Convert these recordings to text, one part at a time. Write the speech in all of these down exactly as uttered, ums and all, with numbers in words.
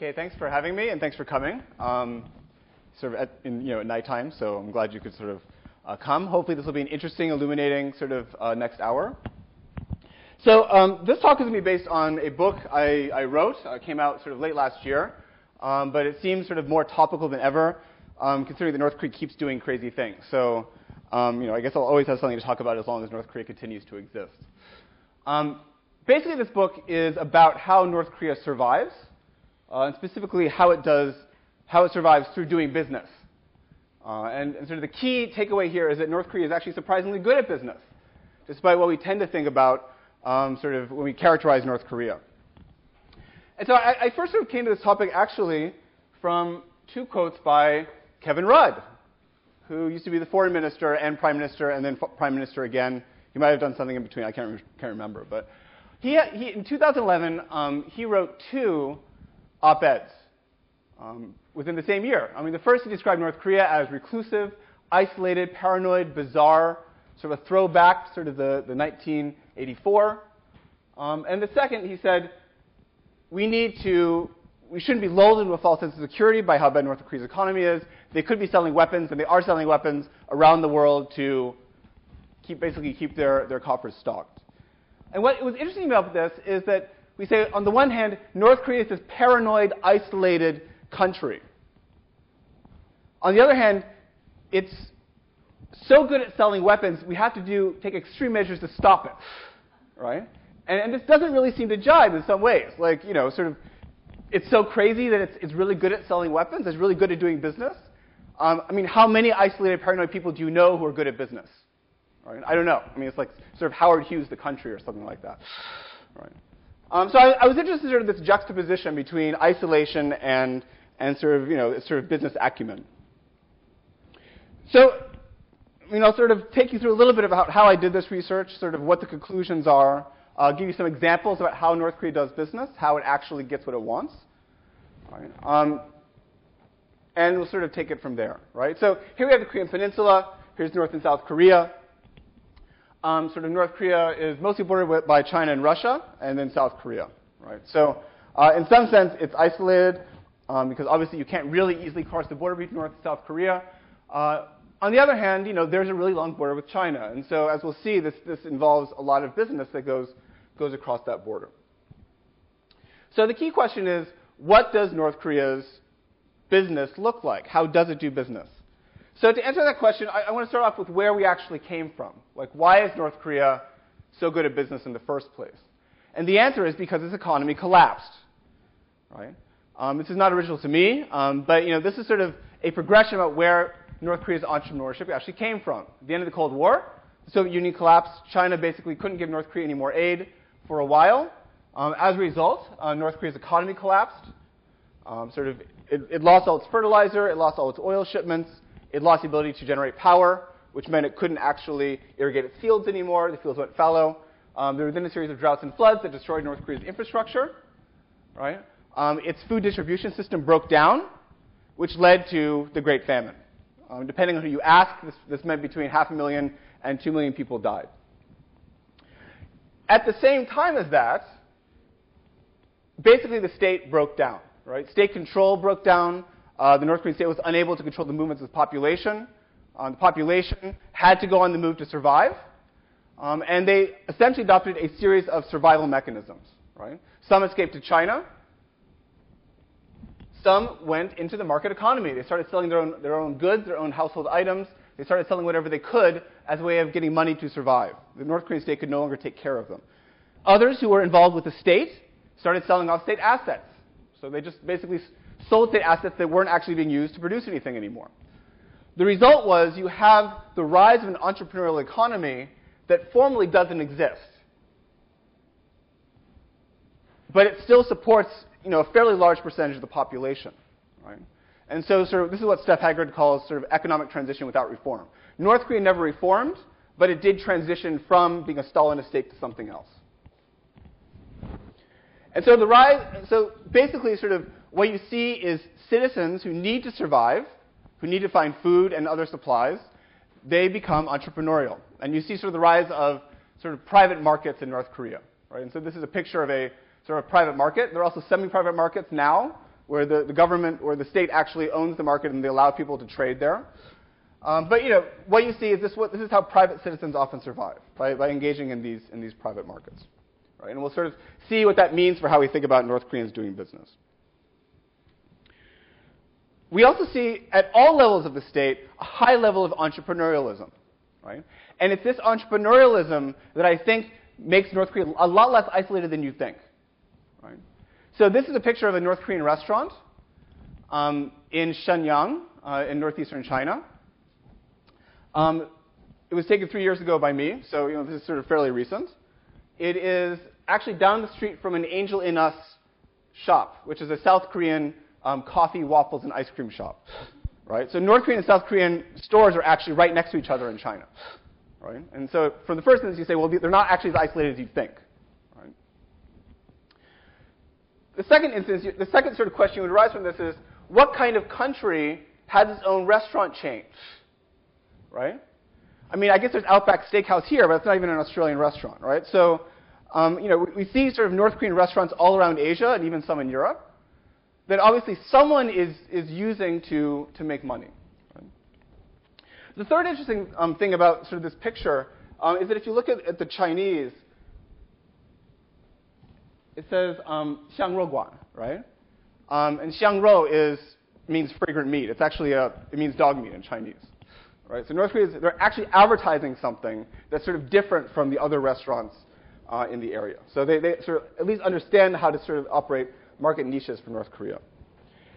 Okay, thanks for having me, and thanks for coming. Um, sort of at, in, you know, at nighttime, so I'm glad you could sort of uh, come. Hopefully this will be an interesting, illuminating sort of uh, next hour. So um, this talk is going to be based on a book I, I wrote. It came out sort of late last year, um, but it seems sort of more topical than ever, um, considering that North Korea keeps doing crazy things. So um, you know, I guess I'll always have something to talk about as long as North Korea continues to exist. Um, basically, this book is about how North Korea survives, uh, and specifically how it does, how it survives through doing business. Uh, and, and sort of the key takeaway here is that North Korea is actually surprisingly good at business, despite what we tend to think about. Um, sort of when we characterize North Korea. And so I, I first sort of came to this topic actually from two quotes by Kevin Rudd, who used to be the foreign minister and prime minister and then fo- prime minister again. He might have done something in between. I can't, re- can't remember. But he, he, in two thousand eleven, um, he wrote two op-eds um, within the same year. I mean, the first he described North Korea as reclusive, isolated, paranoid, bizarre, sort of a throwback, sort of the, the nineteen eighty-four. Um, and the second, he said, we need to, we shouldn't be lulled into a false sense of security by how bad North Korea's economy is. They could be selling weapons, and they are selling weapons around the world to keep, basically keep their, their coffers stocked. And what was interesting about this is that we say, on the one hand, North Korea is this paranoid, isolated country. On the other hand, it's so good at selling weapons, we have to do take extreme measures to stop it. Right? And, and this doesn't really seem to jibe in some ways. Like, you know, sort of, it's so crazy that it's, it's really good at selling weapons, it's really good at doing business. Um, I mean, how many isolated, paranoid people do you know who are good at business? Right? I don't know. I mean, it's like sort of Howard Hughes, The Country, or something like that. Right? Um, so I, I was interested in sort of this juxtaposition between isolation and, and sort of, you know, sort of business acumen. So, I mean, I'll sort of take you through a little bit about how I did this research, sort of what the conclusions are, uh, give you some examples about how North Korea does business, how it actually gets what it wants. All right. Um, and we'll sort of take it from there, right? So here we have the Korean Peninsula. Here's North and South Korea. Um, sort of North Korea is mostly bordered with, by China and Russia, and then South Korea, right? So uh, in some sense, it's isolated um, because obviously you can't really easily cross the border between North and South Korea. Uh, On the other hand, you know, there's a really long border with China. And so as we'll see, this, this involves a lot of business that goes, goes across that border. So the key question is, what does North Korea's business look like? How does it do business? So to answer that question, I, I want to start off with where we actually came from. Like, why is North Korea so good at business in the first place? And the answer is because its economy collapsed, right? Um, this is not original to me, um, but, you know, this is sort of a progression about where North Korea's entrepreneurship actually came from. At the end of the Cold War, the Soviet Union collapsed. China basically couldn't give North Korea any more aid for a while. Um, as a result, uh, North Korea's economy collapsed. Um, sort of, it, it lost all its fertilizer, it lost all its oil shipments, it lost the ability to generate power, which meant it couldn't actually irrigate its fields anymore. The fields went fallow. Um, there was then a series of droughts and floods that destroyed North Korea's infrastructure. Right? Um, its food distribution system broke down, which led to the Great Famine. Um, depending on who you ask, this, this meant between half a million and two million people died. At the same time as that, basically the state broke down, right? State control broke down. Uh, the North Korean state was unable to control the movements of the population. Um, the population had to go on the move to survive. Um, and they essentially adopted a series of survival mechanisms, right? Some escaped to China. Some went into the market economy. They started selling their own, their own goods, their own household items. They started selling whatever they could as a way of getting money to survive. The North Korean state could no longer take care of them. Others who were involved with the state started selling off state assets. So they just basically sold state assets that weren't actually being used to produce anything anymore. The result was you have the rise of an entrepreneurial economy that formally doesn't exist. But it still supports, you know, a fairly large percentage of the population, right? And so sort of, this is what Steph Haggard calls sort of economic transition without reform. North Korea never reformed, but it did transition from being a Stalinist state to something else. And so the rise, so basically sort of what you see is citizens who need to survive, who need to find food and other supplies, they become entrepreneurial. And you see sort of the rise of sort of private markets in North Korea, right? And so this is a picture of a sort of private market. There are also semi-private markets now. where the, the government or the state actually owns the market and they allow people to trade there. Um, but you know, what you see is this, what, this is how private citizens often survive, by, by engaging in these, in these private markets. Right? And we'll sort of see what that means for how we think about North Koreans doing business. We also see at all levels of the state a high level of entrepreneurialism. Right? And it's this entrepreneurialism that I think makes North Korea a lot less isolated than you think. Right? So this is a picture of a North Korean restaurant um, in Shenyang, uh, in northeastern China. Um, it was taken three years ago by me, so you know, this is sort of fairly recent. It is actually down the street from an Angel In Us shop, which is a South Korean um, coffee, waffles, and ice cream shop. Right? So North Korean and South Korean stores are actually right next to each other in China. Right? And so from the first instance, you say, well, they're not actually as isolated as you think. Right? The second instance, the second sort of question that would arise from this is, what kind of country has its own restaurant chain? Right? I mean, I guess there's Outback Steakhouse here, but it's not even an Australian restaurant, right? So, um, you know, we, we see sort of North Korean restaurants all around Asia and even some in Europe that obviously someone is, is using to, to make money. Right? The third interesting um, thing about sort of this picture um, is that if you look at, at the Chinese, it says um, xiangruo guan, right? Um, and xiangruo is, means fragrant meat. It's actually a, it means dog meat in Chinese. Right? So North Korea, they're actually advertising something that's sort of different from the other restaurants uh, in the area. So they, they sort of at least understand how to sort of operate market niches for North Korea.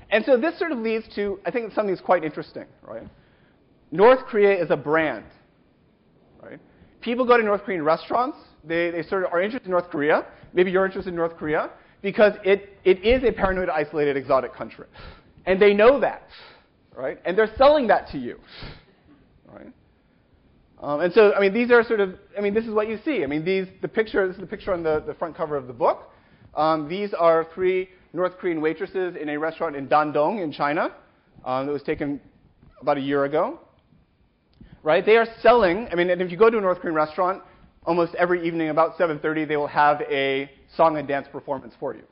And so this sort of leads to, I think, something that's quite interesting. Right? North Korea is a brand. Right? People go to North Korean restaurants. They, they sort of are interested in North Korea. Maybe you're interested in North Korea because it, it is a paranoid, isolated, exotic country. And they know that. Right? And they're selling that to you. Right? Um, and so, I mean, these are sort of, I mean, this is what you see. I mean, these, the picture, this is the picture on the, the front cover of the book. Um, these are three North Korean waitresses in a restaurant in Dandong in China um, that was taken about a year ago. Right? They are selling, I mean, and if you go to a North Korean restaurant, almost every evening about seven thirty, they will have a song and dance performance for you.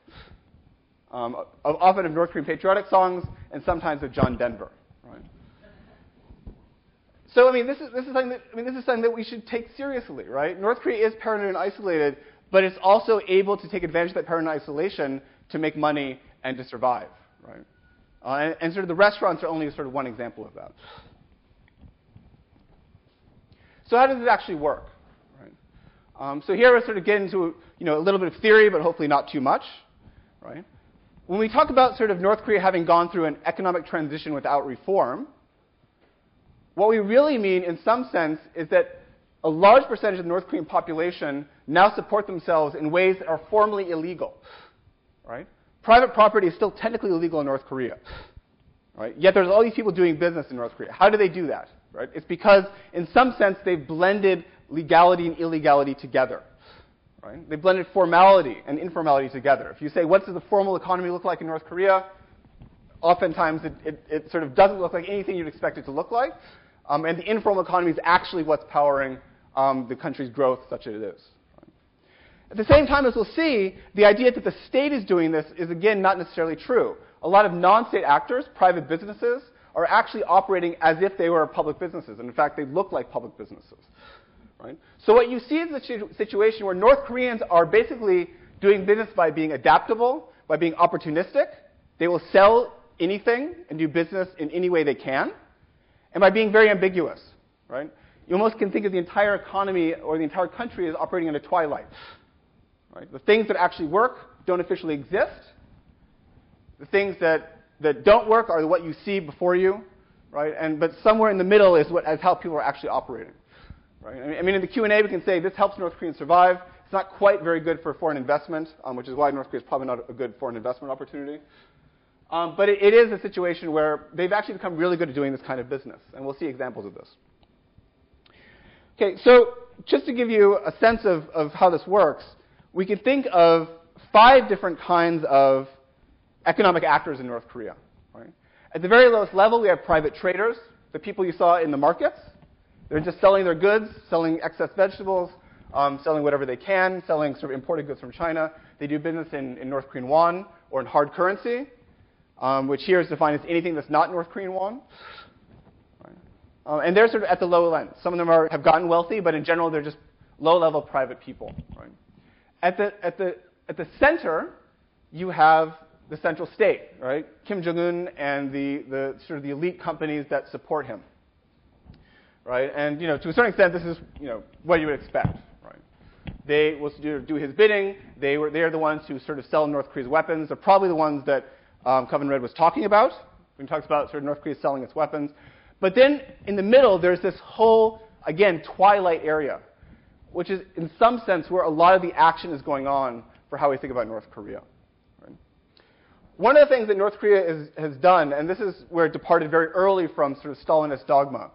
Um, of, often of North Korean patriotic songs and sometimes of John Denver. Right? So, I mean, this is, this is something that, I mean, this is something that we should take seriously, right? North Korea is paranoid and isolated, but it's also able to take advantage of that paranoid isolation to make money and to survive, right? Uh, and, and sort of the restaurants are only sort of one example of that. So how does this actually work? Right? Um, so here we're sort of getting into, you know, a little bit of theory, but hopefully not too much, right? When we talk about sort of North Korea having gone through an economic transition without reform, what we really mean, in some sense, is that a large percentage of the North Korean population now support themselves in ways that are formally illegal. Right? Private property is still technically illegal in North Korea. Right? Yet there's all these people doing business in North Korea. How do they do that? Right? It's because, in some sense, they've blended legality and illegality together. Right? They've blended formality and informality together. If you say, what does the formal economy look like in North Korea? Oftentimes, it, it, it sort of doesn't look like anything you'd expect it to look like. Um, and the informal economy is actually what's powering um, the country's growth, such as it is. At the same time, as we'll see, the idea that the state is doing this is, again, not necessarily true. A lot of non-state actors, private businesses, are actually operating as if they were public businesses. And in fact, they look like public businesses. Right? So what you see is a situation where North Koreans are basically doing business by being adaptable, by being opportunistic. They will sell anything and do business in any way they can. And by being very ambiguous, right? You almost can think of the entire economy or the entire country as operating in a twilight. Right? The things that actually work don't officially exist. The things that, that don't work are what you see before you, right? And but somewhere in the middle is what is how people are actually operating. Right? I mean, I mean in the Q and A we can say this helps North Koreans survive. It's not quite very good for foreign investment, um, which is why North Korea is probably not a good foreign investment opportunity. Um, but it, it is a situation where they've actually become really good at doing this kind of business, and we'll see examples of this. Okay, so just to give you a sense of, of how this works, we can think of five different kinds of economic actors in North Korea. Right? At the very lowest level, we have private traders, the people you saw in the markets. They're just selling their goods, selling excess vegetables, um, selling whatever they can, selling sort of imported goods from China. They do business in, in North Korean won or in hard currency. um, which here is defined as anything that's not North Korean won. Um, and they're sort of at the low end. Some of them are, have gotten wealthy, but in general, they're just low-level private people. Right? At the at the at the center, you have the central state, right? Kim Jong-un and the the sort of the elite companies that support him, right? And you know, to a certain extent, this is you know what you would expect, right? They will do, do his bidding. They were they are the ones who sort of sell North Korea's weapons. They're probably the ones that um, Kevin Rudd was talking about when he talks about sort of North Korea selling its weapons. But then in the middle, there's this whole, again, twilight area, which is in some sense where a lot of the action is going on for how we think about North Korea. Right? One of the things that North Korea is, has done, and this is where it departed very early from sort of Stalinist dogma,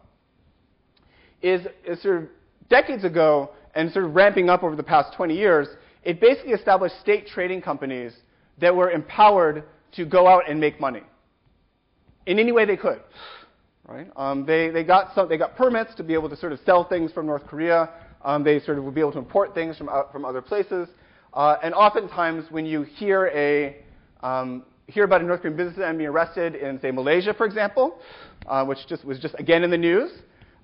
is, is sort of decades ago and sort of ramping up over the past twenty years, it basically established state trading companies that were empowered to go out and make money in any way they could. Right? Um, they, they, got some, they got permits to be able to sort of sell things from North Korea. Um, they sort of would be able to import things from, uh, from other places. Uh, and oftentimes when you hear, a, um, hear about a North Korean businessman being arrested in, say, Malaysia, for example, uh, which just, was just again in the news,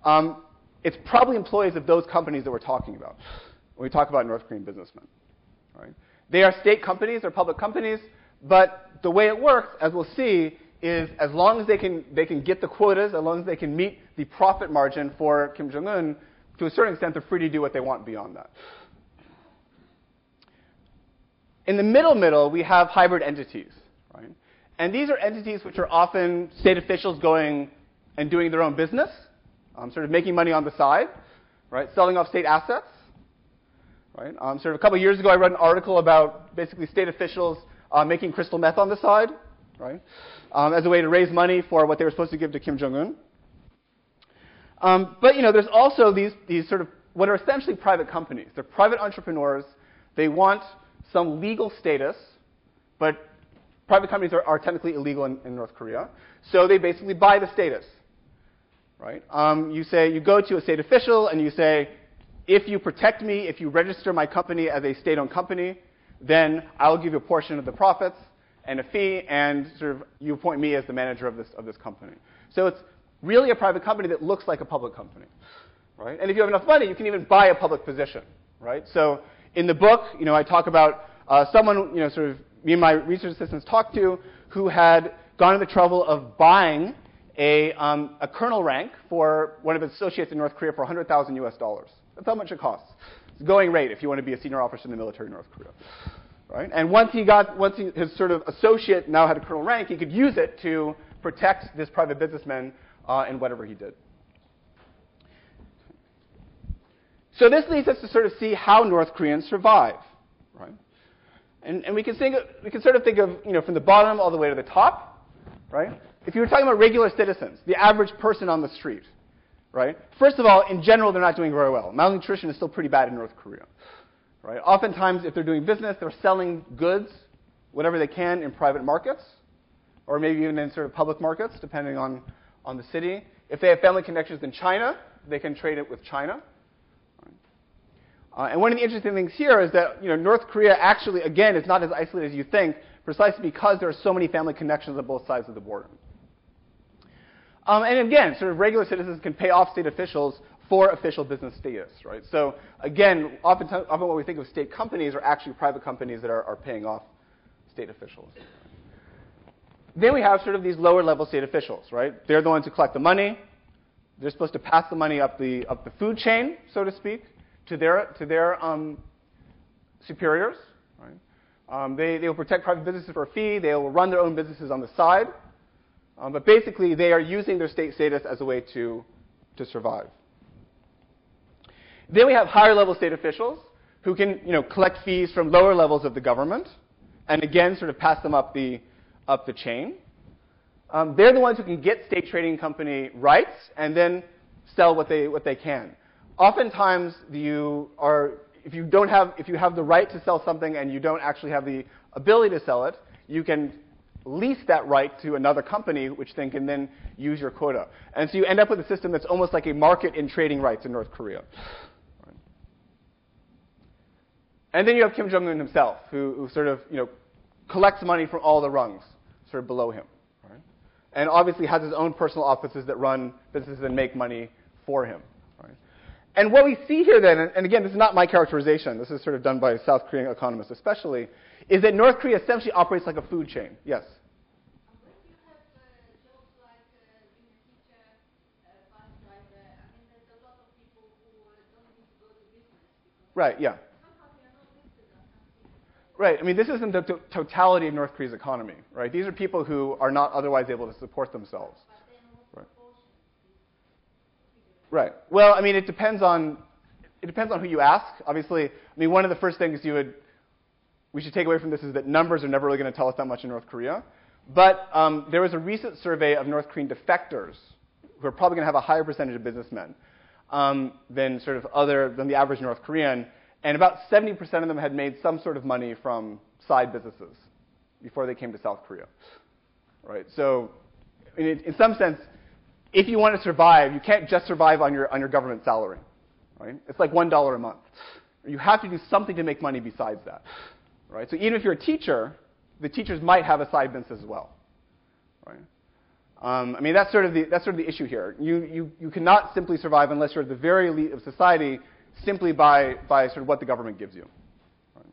um, it's probably employees of those companies that we're talking about when we talk about North Korean businessmen. Right? They are state companies or public companies, but the way it works, as we'll see, is as long as they can, they can get the quotas, as long as they can meet the profit margin for Kim Jong-un, to a certain extent, they're free to do what they want beyond that. In the middle middle, we have hybrid entities. Right? And these are entities which are often state officials going and doing their own business, um, sort of making money on the side, right? Selling off state assets. Right? Um, sort of a couple of years ago, I read an article about basically state officials uh, making crystal meth on the side. Right? Um, as a way to raise money for what they were supposed to give to Kim Jong-un. Um, but you know, there's also these, these sort of what are essentially private companies. They're private entrepreneurs. They want some legal status, but private companies are, are technically illegal in, in North Korea. So they basically buy the status. Right? Um, you say you go to a state official and you say, if you protect me, if you register my company as a state-owned company, then I'll give you a portion of the profits and a fee, and sort of you appoint me as the manager of this of this company. So it's really a private company that looks like a public company, right? And if you have enough money, you can even buy a public position, right? So in the book, you know, I talk about uh, someone, you know, sort of me and my research assistants talked to, who had gone to the trouble of buying a um, a colonel rank for one of his associates in North Korea for one hundred thousand U S dollars. That's how much it costs. It's a going rate if you want to be a senior officer in the military in North Korea. Right? And once he got, once he, his sort of associate now had a colonel rank, he could use it to protect this private businessman uh, in whatever he did. So this leads us to sort of see how North Koreans survive, right? And, and we can think, we can sort of think of, you know, from the bottom all the way to the top, right? If you were talking about regular citizens, the average person on the street, right? First of all, in general, they're not doing very well. Malnutrition is still pretty bad in North Korea. Right? Oftentimes, if they're doing business, they're selling goods, whatever they can, in private markets, or maybe even in sort of public markets, depending on, on the city. If they have family connections in China, they can trade it with China. Uh, and one of the interesting things here is that you know, North Korea actually, again, is not as isolated as you think, precisely because there are so many family connections on both sides of the border. Um, and again, sort of regular citizens can pay off state officials for official business status, right? So again, often, often what we think of state companies are actually private companies that are, are paying off state officials. Then we have sort of these lower-level state officials, right? They're the ones who collect the money. They're supposed to pass the money up the up the food chain, so to speak, to their to their um, superiors. Right? Um, they they will protect private businesses for a fee. They will run their own businesses on the side, um, but basically they are using their state status as a way to to survive. Then we have higher-level state officials who can, you know, collect fees from lower levels of the government, and again, sort of pass them up the up the chain. Um, they're the ones who can get state trading company rights and then sell what they what they can. Oftentimes, you are if you don't have if you have the right to sell something and you don't actually have the ability to sell it, you can lease that right to another company, which then can then use your quota. And so you end up with a system that's almost like a market in trading rights in North Korea. And then you have Kim Jong-un himself, who, who sort of, you know, collects money from all the rungs. sort of below him, right? And obviously has his own personal offices that run businesses and make money for him, right? And what we see here then, and again, this is not my characterization, this is sort of done by South Korean economists especially, is that North Korea essentially operates like a food chain. Yes? Right, yeah. Right, I mean, this isn't the t- totality of North Korea's economy, right? These are people who are not otherwise able to support themselves. Right. Right. Well, I mean, it depends on it depends on who you ask. Obviously, I mean, one of the first things you would we should take away from this is that numbers are never really going to tell us that much in North Korea. But um, there was a recent survey of North Korean defectors who are probably going to have a higher percentage of businessmen um, than sort of other than the average North Korean. And about seventy percent of them had made some sort of money from side businesses before they came to South Korea, right? So, in, in some sense, if you want to survive, you can't just survive on your on your government salary, right? It's like one dollar a month. You have to do something to make money besides that, right? So even if you're a teacher, the teachers might have a side business as well, right? Um, I mean, that's sort of the that's sort of the issue here. You you you cannot simply survive unless you're at the very elite of society, simply by, by sort of what the government gives you. Right.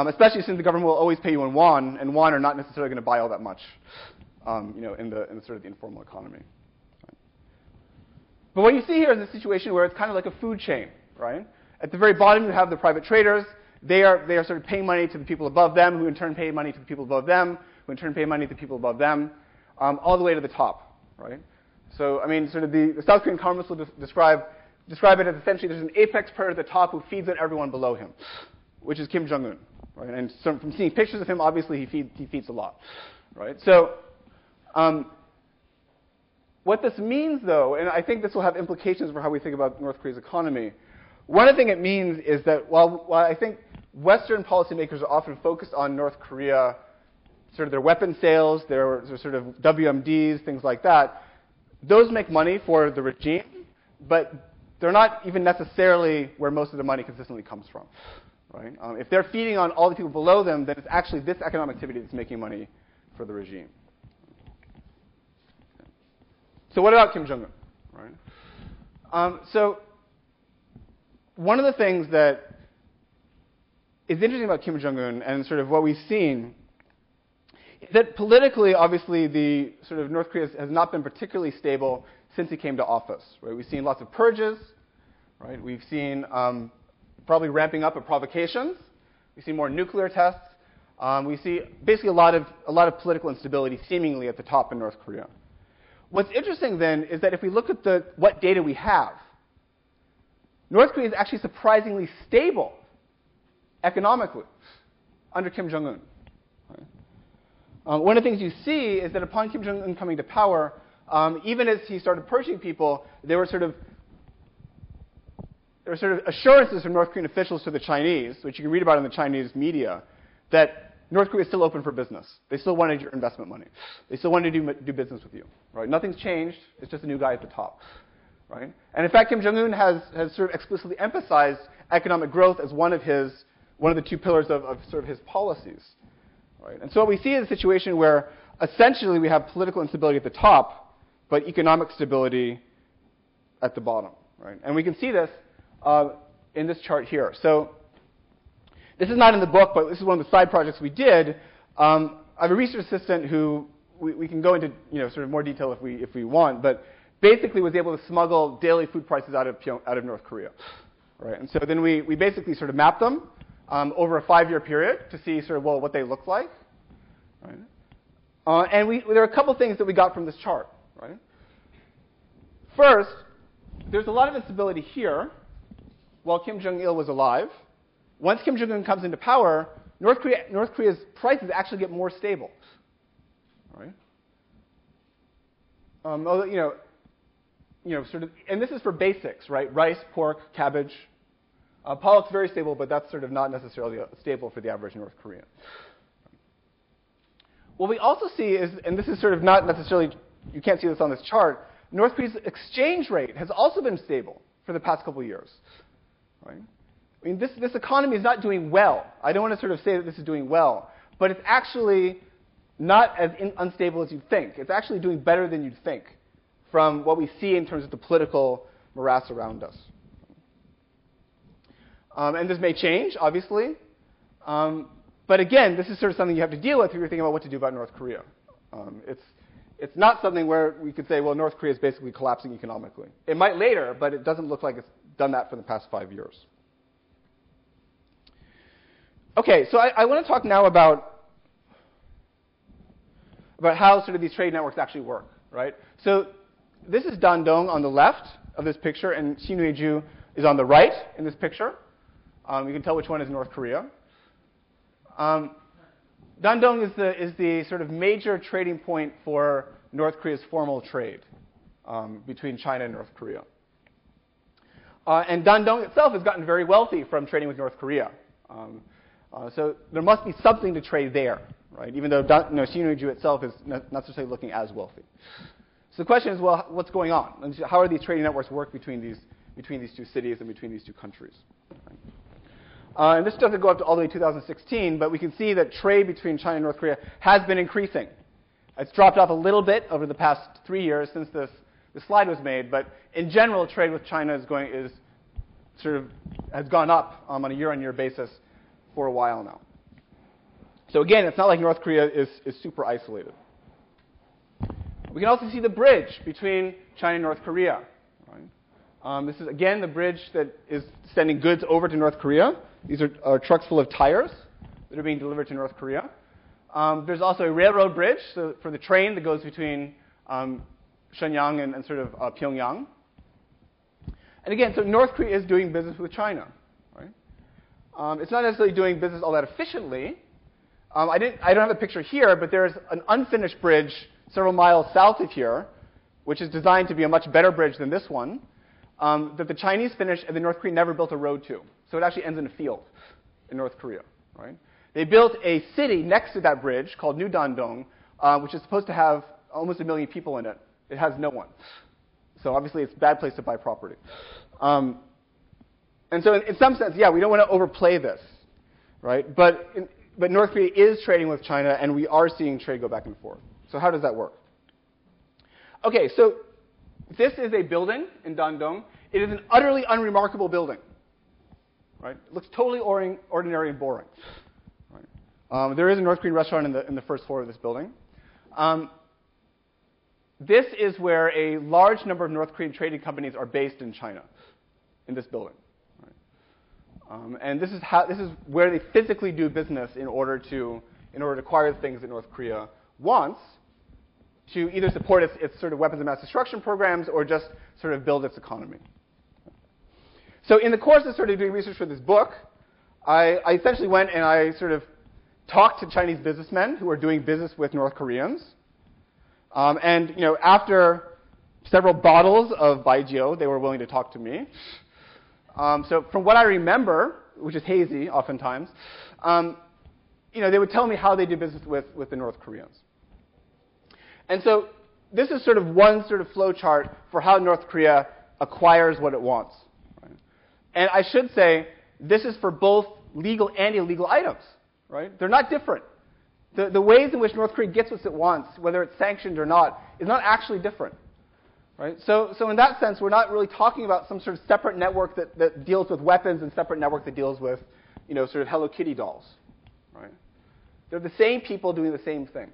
Um, especially since the government will always pay you in won, and won are not necessarily going to buy all that much, um, you know, in the, in the sort of the informal economy. Right. But what you see here is a situation where it's kind of like a food chain, right? At the very bottom you have the private traders. They are, they are sort of paying money to the people above them, who in turn pay money to the people above them, who in turn pay money to the people above them, um, all the way to the top, right? So, I mean, sort of the, the South Korean economists will de- describe describe it as essentially there's an apex player at the top who feeds on everyone below him, which is Kim Jong-un, right? And so from seeing pictures of him, obviously he feeds, he feeds a lot, right? So um, what this means, though, and I think this will have implications for how we think about North Korea's economy, one thing it means is that while, while I think Western policymakers are often focused on North Korea, sort of their weapon sales, their, their sort of W M Ds, things like that, those make money for the regime, but they're not even necessarily where most of the money consistently comes from, right? Um, if they're feeding on all the people below them, then it's actually this economic activity that's making money for the regime. So what about Kim Jong-un, right? Um, so one of the things that is interesting about Kim Jong-un and sort of what we've seen is that politically, obviously, the sort of North Korea has not been particularly stable since he came to office, right? We've seen lots of purges, right? We've seen um, probably ramping up of provocations. We see more nuclear tests. Um, we see basically a lot of a lot of political instability, seemingly at the top in North Korea. What's interesting then is that if we look at the what data we have, North Korea is actually surprisingly stable economically under Kim Jong-un. Right? Um, one of the things you see is that upon Kim Jong-un coming to power, Um, even as he started purging people, there were sort of there were sort of assurances from North Korean officials to the Chinese, which you can read about in the Chinese media, that North Korea is still open for business. They still wanted your investment money. They still wanted to do, do business with you. Right? Nothing's changed. It's just a new guy at the top. Right? And in fact, Kim Jong-un has, has sort of explicitly emphasized economic growth as one of his one of the two pillars of, of sort of his policies. Right? And so what we see is a situation where essentially we have political instability at the top, but economic stability at the bottom, right? And we can see this uh, in this chart here. So this is not in the book, but this is one of the side projects we did. Um, I have a research assistant who we, we can go into, you know, sort of more detail if we if we want, but basically was able to smuggle daily food prices out of Pyon- out of North Korea, right? And so then we we basically sort of mapped them um, over a five-year period to see sort of well what they look like, right? Uh, and we there are a couple things that we got from this chart. Right? First, there's a lot of instability here while Kim Jong-il was alive. Once Kim Jong-un comes into power, North Korea, North Korea's prices actually get more stable. Right? Um, you know, you know, sort of, and this is for basics, right? Rice, pork, cabbage. Uh, pollock's very stable, but that's sort of not necessarily stable for the average North Korean. What we also see is, and this is sort of not necessarily, you can't see this on this chart, North Korea's exchange rate has also been stable for the past couple of years. Right? I mean, this, this economy is not doing well. I don't want to sort of say that this is doing well, but it's actually not as in unstable as you'd think. It's actually doing better than you'd think from what we see in terms of the political morass around us. Um, and this may change, obviously. Um, but again, this is sort of something you have to deal with if you're thinking about what to do about North Korea. Um, it's, it's not something where we could say, well, North Korea is basically collapsing economically. It might later, but it doesn't look like it's done that for the past five years. Okay, so I, I want to talk now about about how sort of these trade networks actually work, right? So this is Dandong on the left of this picture, and Sinuiju is on the right in this picture. Um, you can tell which one is North Korea. Um, Dandong is the, is the sort of major trading point for North Korea's formal trade um, between China and North Korea. Uh, and Dandong itself has gotten very wealthy from trading with North Korea. Um, uh, so there must be something to trade there, right? Even though you know, Sinuiju itself is not necessarily looking as wealthy. So the question is, well, what's going on? And how are these trading networks work between these, between these two cities and between these two countries? Uh, and this doesn't go up to all the way to two thousand sixteen, but we can see that trade between China and North Korea has been increasing. It's dropped off a little bit over the past three years since this, this slide was made, but in general, trade with China is going is sort of has gone up um, on a year-on-year basis for a while now. So again, it's not like North Korea is, is super isolated. We can also see the bridge between China and North Korea. Right? Um, this is, again, the bridge that is sending goods over to North Korea. These are, are trucks full of tires that are being delivered to North Korea. Um, there's also a railroad bridge so for the train that goes between um, Shenyang and, and sort of uh, Pyongyang. And again, so North Korea is doing business with China. Right? Um, it's not necessarily doing business all that efficiently. Um, I, didn't, I don't have a picture here, but there's an unfinished bridge several miles south of here, which is designed to be a much better bridge than this one, um, that the Chinese finished and the North Korea never built a road to. So it actually ends in a field in North Korea. Right? They built a city next to that bridge called New Dandong, uh, which is supposed to have almost a million people in it. It has no one. So obviously it's a bad place to buy property. Um, and so in, in some sense, yeah, we don't want to overplay this. Right? But, in, but North Korea is trading with China, and we are seeing trade go back and forth. So how does that work? Okay, so this is a building in Dandong. It is an utterly unremarkable building. Right? It looks totally ordinary and boring. Right? Um, there is a North Korean restaurant in the, in the first floor of this building. Um, this is where a large number of North Korean trading companies are based in China, in this building. Right? Um, and this is, how, this is where they physically do business in order to, in order to acquire the things that North Korea wants to either support its, its sort of weapons of mass destruction programs or just sort of build its economy. So in the course of sort of doing research for this book, I, I essentially went and I sort of talked to Chinese businessmen who are doing business with North Koreans. Um, and, you know, after several bottles of baijiu, they were willing to talk to me. Um, so from what I remember, which is hazy oftentimes, um, you know, they would tell me how they do business with, with the North Koreans. And so this is sort of one sort of flow chart for how North Korea acquires what it wants. Right? And I should say, this is for both legal and illegal items. Right? They're not different. The, the ways in which North Korea gets what it wants, whether it's sanctioned or not, is not actually different. Right? So, so in that sense, we're not really talking about some sort of separate network that, that deals with weapons and separate network that deals with, you know, sort of Hello Kitty dolls. Right? They're the same people doing the same things.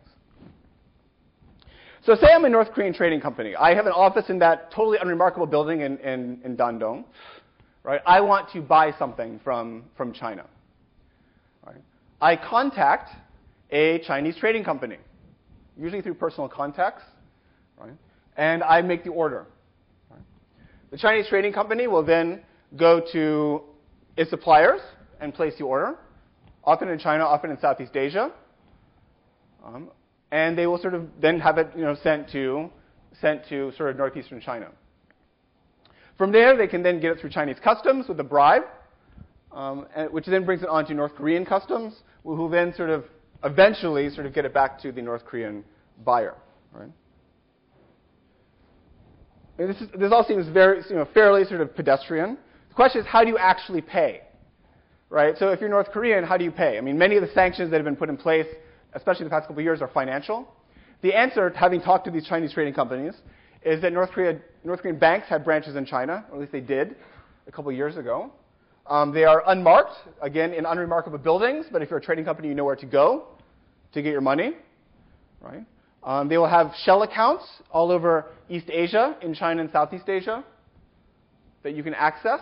So say I'm a North Korean trading company. I have an office in that totally unremarkable building in, in, in Dandong. Right? I want to buy something from, from China. Right? I contact a Chinese trading company, usually through personal contacts, right? And I make the order. Right? The Chinese trading company will then go to its suppliers and place the order, often in China, often in Southeast Asia. Um, And they will sort of then have it, you know, sent to sent to sort of northeastern China. From there, they can then get it through Chinese customs with a bribe, um, and, which then brings it on to North Korean customs, who, who then sort of eventually sort of get it back to the North Korean buyer. Right? And this is, this all seems very, you know, fairly sort of pedestrian. The question is, how do you actually pay? Right? So if you're North Korean, how do you pay? I mean, many of the sanctions that have been put in place especially the past couple of years, are financial. The answer, having talked to these Chinese trading companies, is that North, Korea, North Korean banks have branches in China, or at least they did a couple of years ago. Um, they are unmarked, again, in unremarkable buildings, but if you're a trading company, you know where to go to get your money, right? Um, they will have shell accounts all over East Asia, in China and Southeast Asia, that you can access.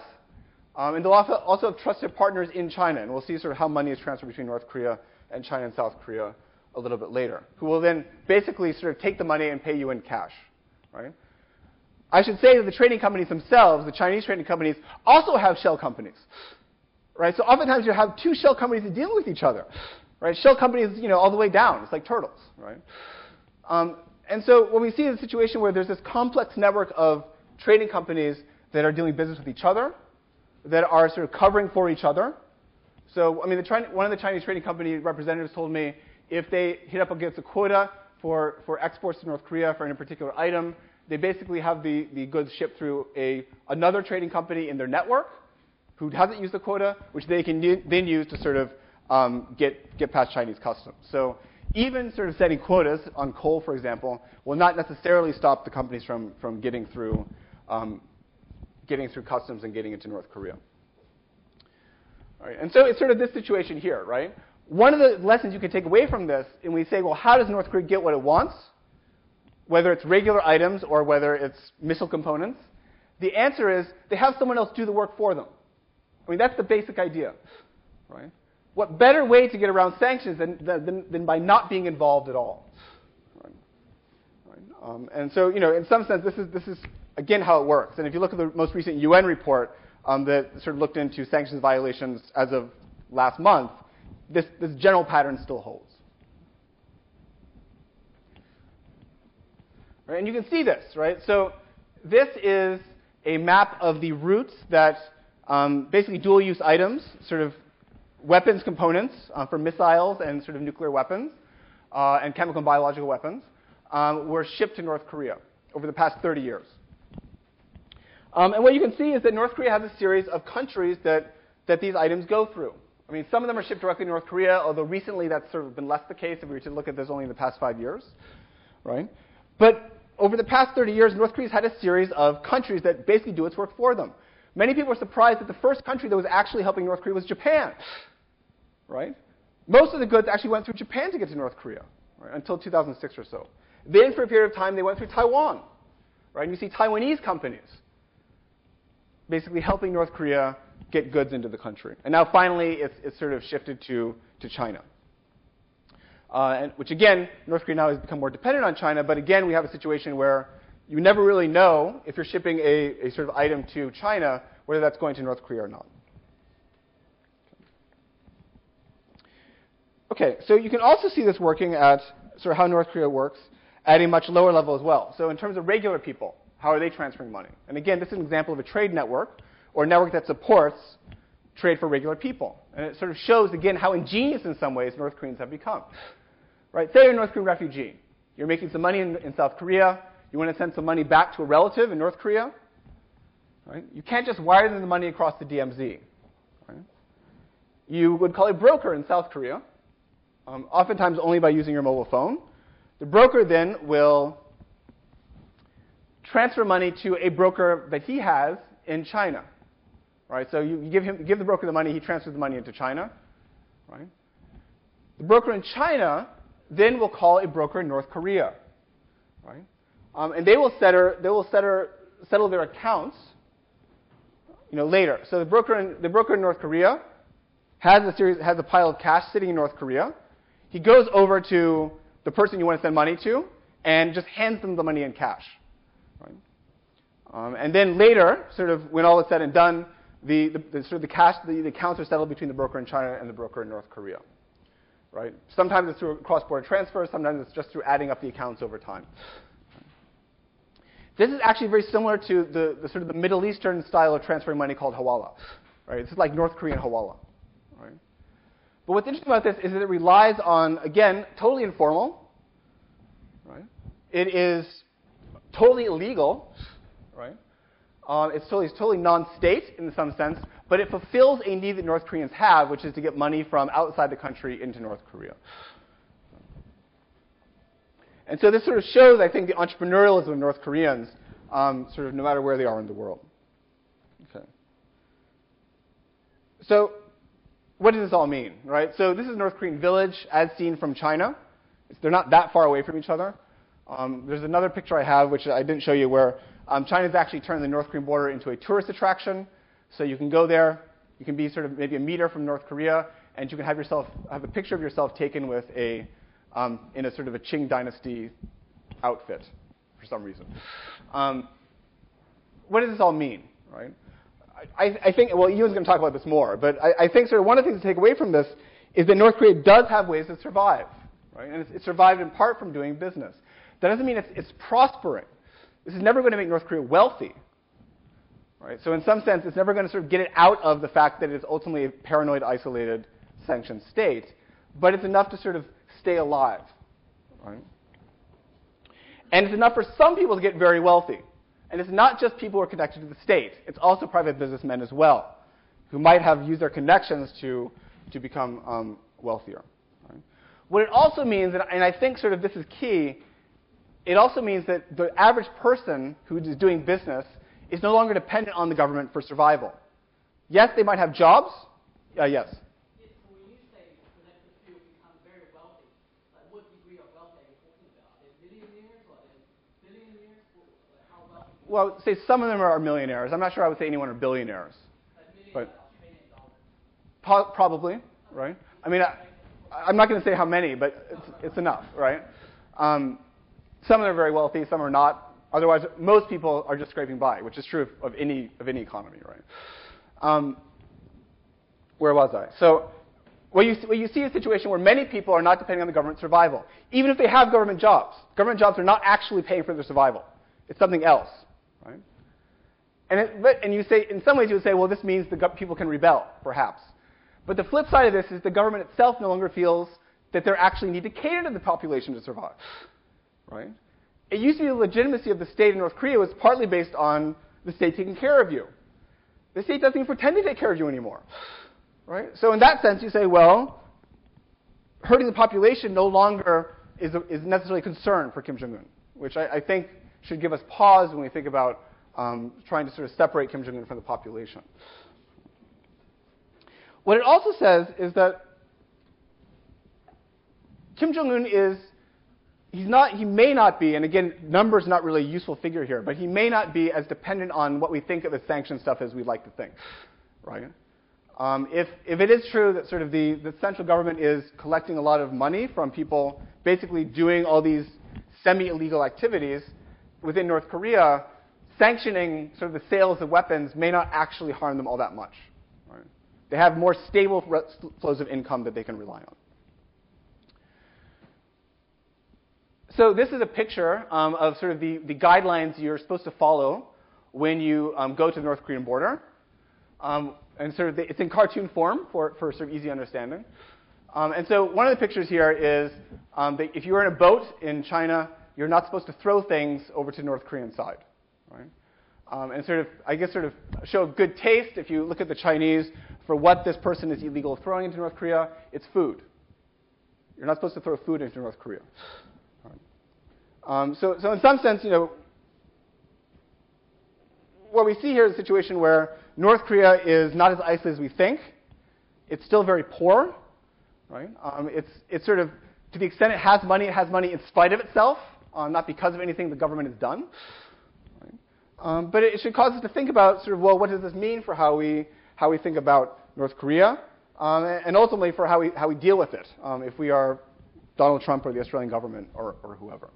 Um, and they'll also have trusted partners in China, and we'll see sort of how money is transferred between North Korea and China and South Korea a little bit later, who will then basically sort of take the money and pay you in cash, right? I should say that the trading companies themselves, the Chinese trading companies, also have shell companies, right? So oftentimes you have two shell companies that deal with each other, right? Shell companies, you know, all the way down. It's like turtles, right? Um, and so what we see is a situation where there's this complex network of trading companies that are doing business with each other, that are sort of covering for each other. So, I mean, the China, one of the Chinese trading company representatives told me if they hit up against a quota for, for exports to North Korea for any particular item, they basically have the, the goods shipped through a, another trading company in their network who hasn't used the quota, which they can u- then use to sort of um, get, get past Chinese customs. So even sort of setting quotas on coal, for example, will not necessarily stop the companies from, from getting through um, getting through customs and getting into North Korea. All right. And so it's sort of this situation here, right? One of the lessons you can take away from this, and we say, well, how does North Korea get what it wants, whether it's regular items or whether it's missile components? The answer is they have someone else do the work for them. I mean, that's the basic idea, right? What better way to get around sanctions than, than, than by not being involved at all? Right. Right. Um, and so, you know, in some sense, this is this is... again, how it works. And if you look at the most recent U N report um, that sort of looked into sanctions violations as of last month, this, this general pattern still holds. Right? And you can see this, right? So this is a map of the routes that um, basically dual-use items, sort of weapons components uh, for missiles and sort of nuclear weapons uh, and chemical and biological weapons, um, were shipped to North Korea over the past thirty years. Um, and what you can see is that North Korea has a series of countries that, that these items go through. I mean, some of them are shipped directly to North Korea, although recently that's sort of been less the case if we were to look at this only in the past five years, right? But over the past thirty years, North Korea's had a series of countries that basically do its work for them. Many people are surprised that the first country that was actually helping North Korea was Japan, right? Most of the goods actually went through Japan to get to North Korea, right, until two thousand six or so. Then for a period of time, they went through Taiwan, right? And you see Taiwanese companies basically helping North Korea get goods into the country. And now finally, it's, it's sort of shifted to, to China. Uh, and, which again, North Korea now has become more dependent on China, but again, we have a situation where you never really know if you're shipping a, a sort of item to China, whether that's going to North Korea or not. Okay, so you can also see this working at sort of how North Korea works at a much lower level as well. So in terms of regular people, how are they transferring money? And again, this is an example of a trade network, or a network that supports trade for regular people. And it sort of shows, again, how ingenious in some ways North Koreans have become. Right? Say you're a North Korean refugee. You're making some money in, in South Korea. You want to send some money back to a relative in North Korea. Right? You can't just wire them the money across the D M Z. Right? You would call a broker in South Korea, um, oftentimes only by using your mobile phone. The broker then will transfer money to a broker that he has in China, right? So you give him, give the broker the money, he transfers the money into China, right? The broker in China then will call a broker in North Korea, right? Um, and they will settle, they will settle, settle their accounts, you know, later. So the broker in, the broker in North Korea has a series, has a pile of cash sitting in North Korea. He goes over to the person you want to send money to and just hands them the money in cash. Right. Um, and then later, sort of when all is said and done, the, the, the sort of the cash, the, the accounts are settled between the broker in China and the broker in North Korea, right? Sometimes it's through a cross-border transfer. Sometimes it's just through adding up the accounts over time. This is actually very similar to the, the sort of the Middle Eastern style of transferring money called hawala, right? It's like North Korean hawala, right? But what's interesting about this is that it relies on, again, totally informal, right? It is totally illegal, right? Um, it's totally, it's totally non-state in some sense, but it fulfills a need that North Koreans have, which is to get money from outside the country into North Korea. And so this sort of shows, I think, the entrepreneurialism of North Koreans, um, sort of no matter where they are in the world. Okay. So what does this all mean, right? So this is North Korean village as seen from China. It's, they're not that far away from each other. Um, there's another picture I have, which I didn't show you, where um, China's actually turned the North Korean border into a tourist attraction. So you can go there. You can be sort of maybe a meter from North Korea, and you can have yourself have a picture of yourself taken with a um, in a sort of a Qing Dynasty outfit for some reason. Um, what does this all mean, right? I, I think well, Ewan's going to talk about this more, but I, I think sort of one of the things to take away from this is that North Korea does have ways to survive, right? And it's, it survived in part from doing business. That doesn't mean it's, it's prospering. This is never going to make North Korea wealthy. Right? So in some sense, it's never going to sort of get it out of the fact that it is ultimately a paranoid, isolated, sanctioned state, but it's enough to sort of stay alive. Right? And it's enough for some people to get very wealthy. And it's not just people who are connected to the state. It's also private businessmen as well, who might have used their connections to, to become um, wealthier. Right? What it also means, and I think sort of this is key, it also means that the average person who is doing business is no longer dependent on the government for survival. Yes, they might have jobs. Uh, yes? Yes, so when you say connected to become very wealthy, like what degree of wealth are you talking about? Are they millionaires or are they billionaires? Like how wealthy? Well, say some of them are millionaires. I'm not sure I would say anyone are billionaires. Like po- probably, right? I mean, I, I'm not going to say how many, but it's, it's enough, right? Um, some of them are very wealthy, some are not. Otherwise, most people are just scraping by, which is true of, of any of any economy, right? Um, where was I? So, what you, what you see is a situation where many people are not depending on the government's survival, even if they have government jobs. Government jobs are not actually paying for their survival; it's something else, right? And it, but, and you say, in some ways, you would say, well, this means the gov- people can rebel, perhaps. But the flip side of this is the government itself no longer feels that they actually need to cater to the population to survive, right? It used to be the legitimacy of the state in North Korea was partly based on the state taking care of you. The state doesn't even pretend to take care of you anymore, right? So in that sense, you say, well, hurting the population no longer is, a, is necessarily a concern for Kim Jong-un, which I, I think should give us pause when we think about um, trying to sort of separate Kim Jong-un from the population. What it also says is that Kim Jong-un is He's not, he may not be, and again, numbers not really a useful figure here, but he may not be as dependent on what we think of as sanctioned stuff as we'd like to think, right? Um, if, if it is true that sort of the, the central government is collecting a lot of money from people basically doing all these semi-illegal activities within North Korea, sanctioning sort of the sales of weapons may not actually harm them all that much, right? They have more stable flows of income that they can rely on. So this is a picture um, of sort of the, the guidelines you're supposed to follow when you um, go to the North Korean border. Um, and sort of the, it's in cartoon form for, for sort of easy understanding. Um, and so one of the pictures here is um, that if you're in a boat in China, you're not supposed to throw things over to the North Korean side, right? Um, and sort of, I guess, sort of show good taste if you look at the Chinese for what this person is illegal throwing into North Korea. It's food. You're not supposed to throw food into North Korea. Um, so, so in some sense, you know, what we see here is a situation where North Korea is not as isolated as we think. It's still very poor, right? Um, it's, it's sort of, to the extent it has money, it has money in spite of itself, um, not because of anything the government has done. Right? Um, but it, it should cause us to think about sort of, well, what does this mean for how we, how we think about North Korea, um, and ultimately for how we, how we deal with it, um, if we are Donald Trump or the Australian government or, or whoever.